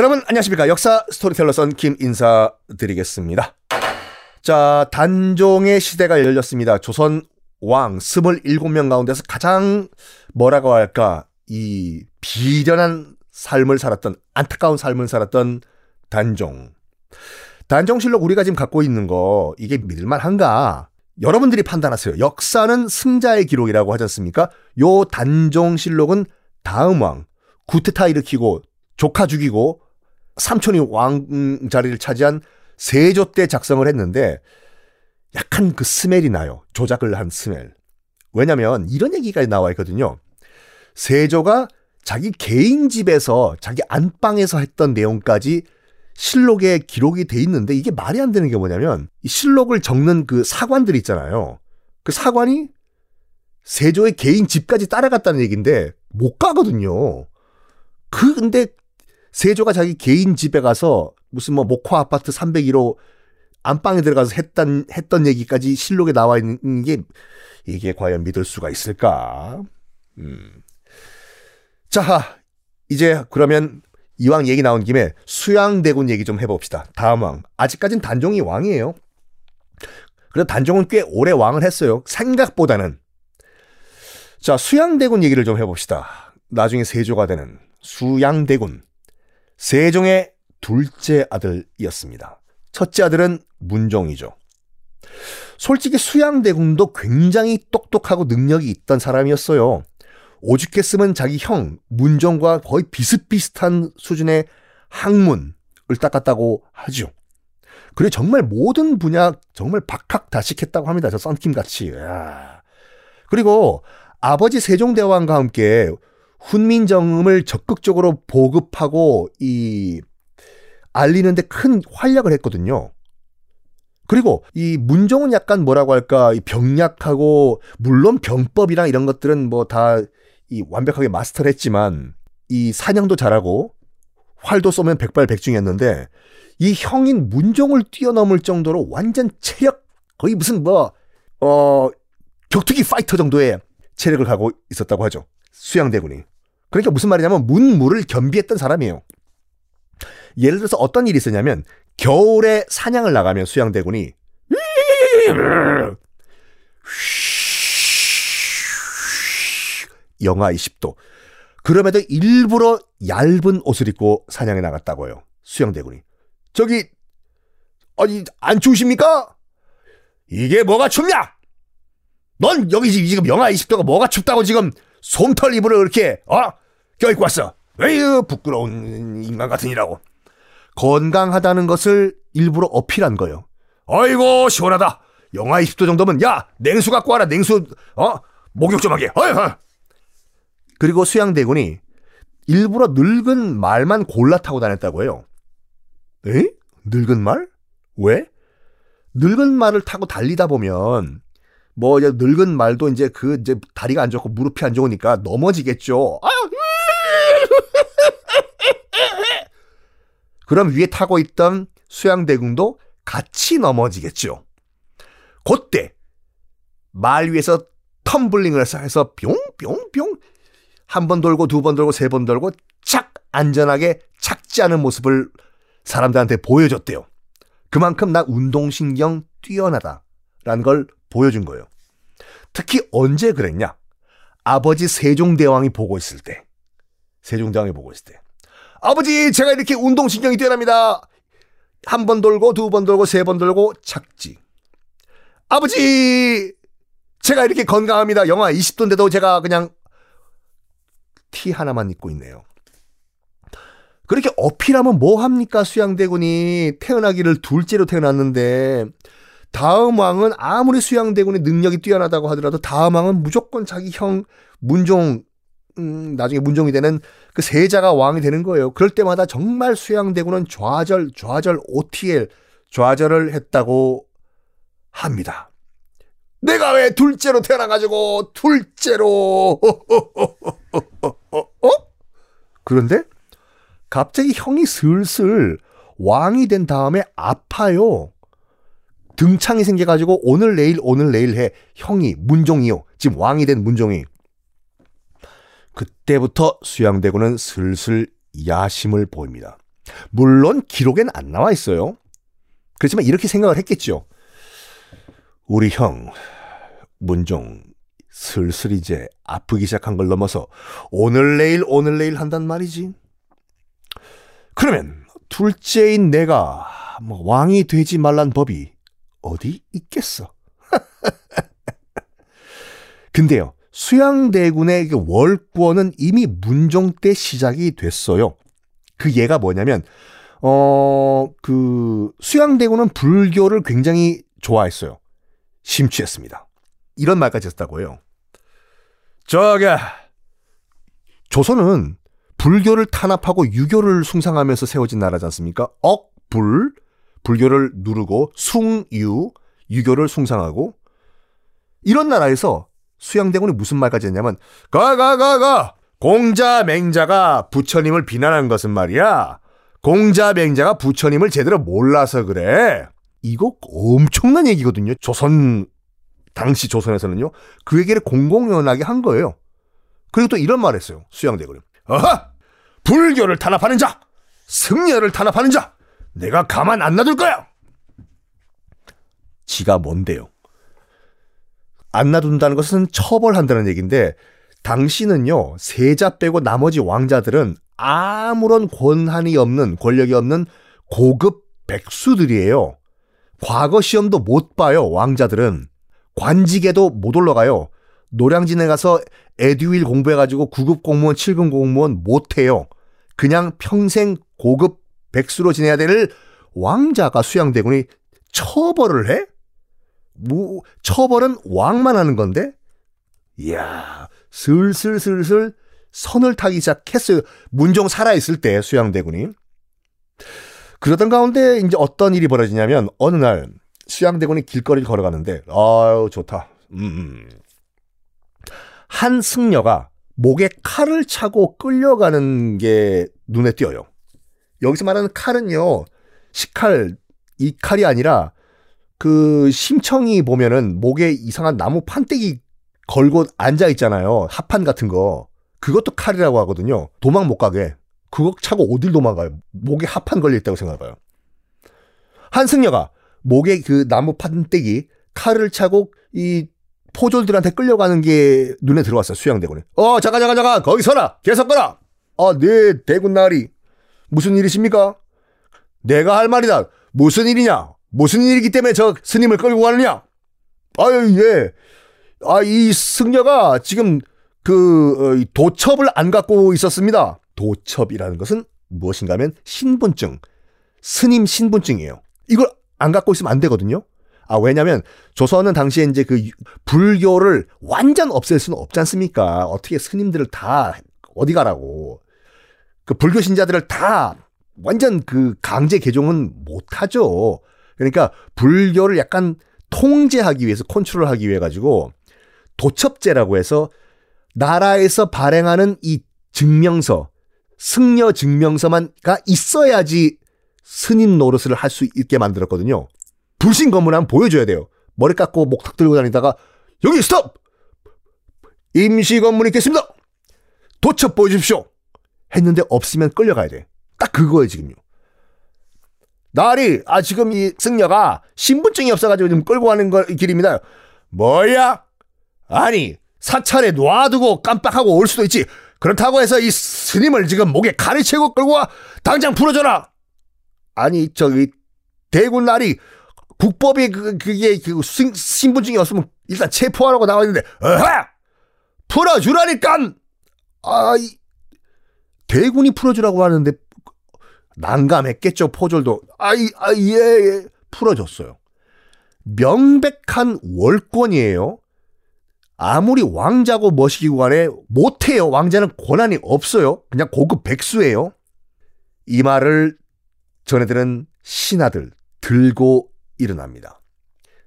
여러분 안녕하십니까. 역사 스토리텔러 선 김 인사드리겠습니다. 자, 단종의 시대가 열렸습니다. 조선 왕 27명 가운데서 가장 뭐라고 할까, 이 비련한 삶을 살았던, 안타까운 삶을 살았던 단종. 단종실록 우리가 지금 갖고 있는 거, 이게 믿을만한가? 여러분들이 판단하세요. 역사는 승자의 기록이라고 하지 않습니까? 요 단종실록은 다음 왕, 구태타 일으키고 조카 죽이고 삼촌이 왕 자리를 차지한 세조 때 작성을 했는데 약간 그 스멜이 나요. 조작을 한 스멜. 왜냐면 이런 얘기가 나와 있거든요. 세조가 자기 개인 집에서, 자기 안방에서 했던 내용까지 실록에 기록이 돼 있는데, 이게 말이 안 되는 게 뭐냐면 이 실록을 적는 그 사관들 있잖아요. 그 사관이 세조의 개인 집까지 따라갔다는 얘기인데 못 가거든요. 근데 세조가 자기 개인 집에 가서 무슨 뭐 목화 아파트 301호 안방에 들어가서 했던 얘기까지 실록에 나와 있는 게, 이게 과연 믿을 수가 있을까? 자, 이제 그러면 이왕 얘기 나온 김에 수양대군 얘기 좀 해봅시다. 다음 왕. 아직까지는 단종이 왕이에요. 그래서 단종은 꽤 오래 왕을 했어요. 생각보다는. 자, 수양대군 얘기를 좀 해봅시다. 나중에 세조가 되는 수양대군. 세종의 둘째 아들이었습니다. 첫째 아들은 문종이죠. 솔직히 수양대군도 굉장히 똑똑하고 능력이 있던 사람이었어요. 오죽했으면 자기 형 문종과 거의 비슷비슷한 수준의 학문을 닦았다고 하죠. 그리고 정말 모든 분야 정말 박학다식했다고 합니다. 저 썬킴같이. 그리고 아버지 세종대왕과 함께 훈민정음을 적극적으로 보급하고 이 알리는데 큰 활약을 했거든요. 그리고 이 문종은 약간 뭐라고 할까, 이 병약하고, 물론 병법이랑 이런 것들은 뭐 다 이 완벽하게 마스터를 했지만, 이 사냥도 잘하고 활도 쏘면 백발백중이었는데, 이 형인 문종을 뛰어넘을 정도로 완전 체력, 거의 무슨 뭐 격투기 파이터 정도의 체력을 갖고 있었다고 하죠. 수양대군이. 그러니까 무슨 말이냐면 문무를 겸비했던 사람이에요. 예를 들어서 어떤 일이 있었냐면, 겨울에 사냥을 나가면 수양대군이 영하 20도. 그럼에도 일부러 얇은 옷을 입고 사냥에 나갔다고 해요. 수양대군이. 저기, 아니, 안 추우십니까? 이게 뭐가 춥냐? 넌 여기 지금 영하 20도가 뭐가 춥다고 지금 솜털 이불을 이렇게, 껴입고 왔어. 에휴, 부끄러운 인간 같으니라고. 건강하다는 것을 일부러 어필한 거예요. 아이고, 시원하다. 영하 20도 정도면, 야, 냉수 갖고 와라, 냉수, 목욕 좀 하게. 그리고 수양대군이 일부러 늙은 말만 골라 타고 다녔다고 해요. 에? 늙은 말? 왜? 늙은 말을 타고 달리다 보면, 뭐, 늙은 말도 이제 이제 다리가 안 좋고 무릎이 안 좋으니까 넘어지겠죠. 그럼 위에 타고 있던 수양대군도 같이 넘어지겠죠. 그때 말 위에서 텀블링을 해서 뿅뿅뿅 한 번 돌고 두 번 돌고 세 번 돌고 착, 안전하게 착지 않은 모습을 사람들한테 보여줬대요. 그만큼 나 운동신경 뛰어나다라는 걸 보여준 거예요. 특히 언제 그랬냐? 아버지 세종대왕이 보고 있을 때. 세종대왕이 보고 있을 때. 아버지, 제가 이렇게 운동신경이 뛰어납니다. 한 번 돌고 두 번 돌고 세 번 돌고 착지. 아버지, 제가 이렇게 건강합니다. 영하 20도인데도 제가 그냥 티 하나만 입고 있네요. 그렇게 어필하면 뭐합니까? 수양대군이 태어나기를 둘째로 태어났는데, 다음 왕은 아무리 수양대군이 능력이 뛰어나다고 하더라도 다음 왕은 무조건 자기 형 문종, 나중에 문종이 되는 그 세자가 왕이 되는 거예요. 그럴 때마다 정말 수양대군은 좌절, OTL, 좌절을 했다고 합니다. 내가 왜 둘째로 태어나가지고, 둘째로, 그런데 갑자기 형이 슬슬 왕이 된 다음에 아파요. 등창이 생겨가지고 오늘 내일 해. 형이, 문종이요. 지금 왕이 된 문종이. 그때부터 수양대군은 슬슬 야심을 보입니다. 물론 기록엔 안 나와 있어요. 그렇지만 이렇게 생각을 했겠죠. 우리 형 문종 슬슬 이제 아프기 시작한 걸 넘어서 오늘 내일 한단 말이지. 그러면 둘째인 내가 뭐 왕이 되지 말란 법이 어디 있겠어. 근데요, 수양대군의 월권은 이미 문종 때 시작이 됐어요. 그 예가 뭐냐면 수양대군은 불교를 굉장히 좋아했어요. 심취했습니다. 이런 말까지 했다고 해요. 조선은 불교를 탄압하고 유교를 숭상하면서 세워진 나라지 않습니까? 억불, 불교를 누르고 숭유, 유교를 숭상하고. 이런 나라에서 수양대군이 무슨 말까지 했냐면 공자 맹자가 부처님을 비난한 것은 말이야, 공자 맹자가 부처님을 제대로 몰라서 그래. 이거 엄청난 얘기거든요. 조선 당시 조선에서는요, 그 얘기를 공공연하게 한 거예요. 그리고 또 이런 말을 했어요, 수양대군은. 불교를 탄압하는 자, 승려를 탄압하는 자, 내가 가만 안 놔둘 거야. 지가 뭔데요? 안 놔둔다는 것은 처벌한다는 얘기인데, 당시는요, 세자 빼고 나머지 왕자들은 아무런 권한이 없는, 권력이 없는 고급 백수들이에요. 과거 시험도 못 봐요, 왕자들은. 관직에도 못 올라가요. 노량진에 가서 에듀윌 공부해가지고 9급 공무원, 7급 공무원 못해요. 그냥 평생 고급 백수로 지내야 될 왕자가 수양대군이 처벌을 해? 뭐, 처벌은 왕만 하는 건데? 이야, 슬슬 선을 타기 시작했어요. 문종 살아있을 때 수양대군이. 그러던 가운데 이제 어떤 일이 벌어지냐면, 어느 날 수양대군이 길거리를 걸어가는데, 아유 좋다, 한 승려가 목에 칼을 차고 끌려가는 게 눈에 띄어요. 여기서 말하는 칼은요, 식칼, 이 칼이 아니라 그 심청이 보면은 목에 이상한 나무 판때기 걸고 앉아 있잖아요, 합판 같은 거. 그것도 칼이라고 하거든요. 도망 못 가게. 그거 차고 어딜 도망가요? 목에 합판 걸려 있다고 생각해봐요. 한 승려가 목에 그 나무 판때기 칼을 차고 이 포졸들한테 끌려가는 게 눈에 들어왔어요, 수양대군이. 잠깐 거기 서라, 계속 가라. 네 대군 나으리, 무슨 일이십니까? 내가 할 말이다. 무슨 일이냐? 무슨 일이기 때문에 저 스님을 끌고 가느냐? 이 승려가 지금 그 도첩을 안 갖고 있었습니다. 도첩이라는 것은 무엇인가 하면 신분증, 스님 신분증이에요. 이걸 안 갖고 있으면 안 되거든요. 왜냐면 조선은 당시에 이제 그 불교를 완전 없앨 수는 없지 않습니까? 어떻게 스님들을 다 어디 가라고. 그 불교 신자들을 다 완전 그 강제 개종은 못 하죠. 그러니까 불교를 약간 통제하기 위해서, 컨트롤하기 위해 가지고 도첩제라고 해서 나라에서 발행하는 이 증명서, 승려 증명서만가 있어야지 스님 노릇을 할 수 있게 만들었거든요. 불신 검문 하면 보여줘야 돼요. 머리 깎고 목탁 들고 다니다가 여기 스톱! 임시 검문이 있겠습니다. 도첩 보여주십시오. 했는데 없으면 끌려가야 돼. 딱 그거예요 지금요. 나리, 지금 이 승려가 신분증이 없어가지고 지금 끌고 가는 길입니다. 뭐야? 사찰에 놔두고 깜빡하고 올 수도 있지. 그렇다고 해서 이 스님을 지금 목에 칼을 채고 끌고 와? 당장 풀어줘라. 저기 대군 나리, 국법이 그게 신분증이 없으면 일단 체포하라고 나와 있는데, 풀어주라니까. 대군이 풀어주라고 하는데 난감했겠죠, 포졸도. 풀어줬어요. 명백한 월권이에요. 아무리 왕자고 뭐시기고 간에 못해요. 왕자는 권한이 없어요. 그냥 고급 백수예요. 이 말을 전해들은 신하들 들고 일어납니다.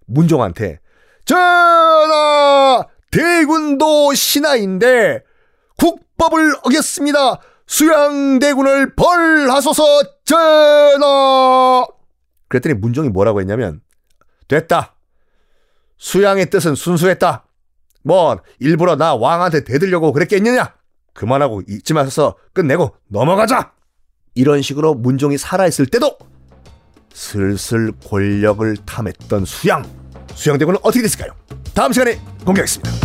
문종한테, 전하, 대군도 신하인데 국법을 어겼습니다. 수양대군을 벌하소서 전하. 그랬더니 문종이 뭐라고 했냐면, 됐다, 수양의 뜻은 순수했다. 일부러 나 왕한테 대들려고 그랬겠느냐? 그만하고 잊지 마셔서 끝내고 넘어가자! 이런 식으로 문종이 살아있을 때도 슬슬 권력을 탐했던 수양. 수양대군은 어떻게 됐을까요? 다음 시간에 공개하겠습니다.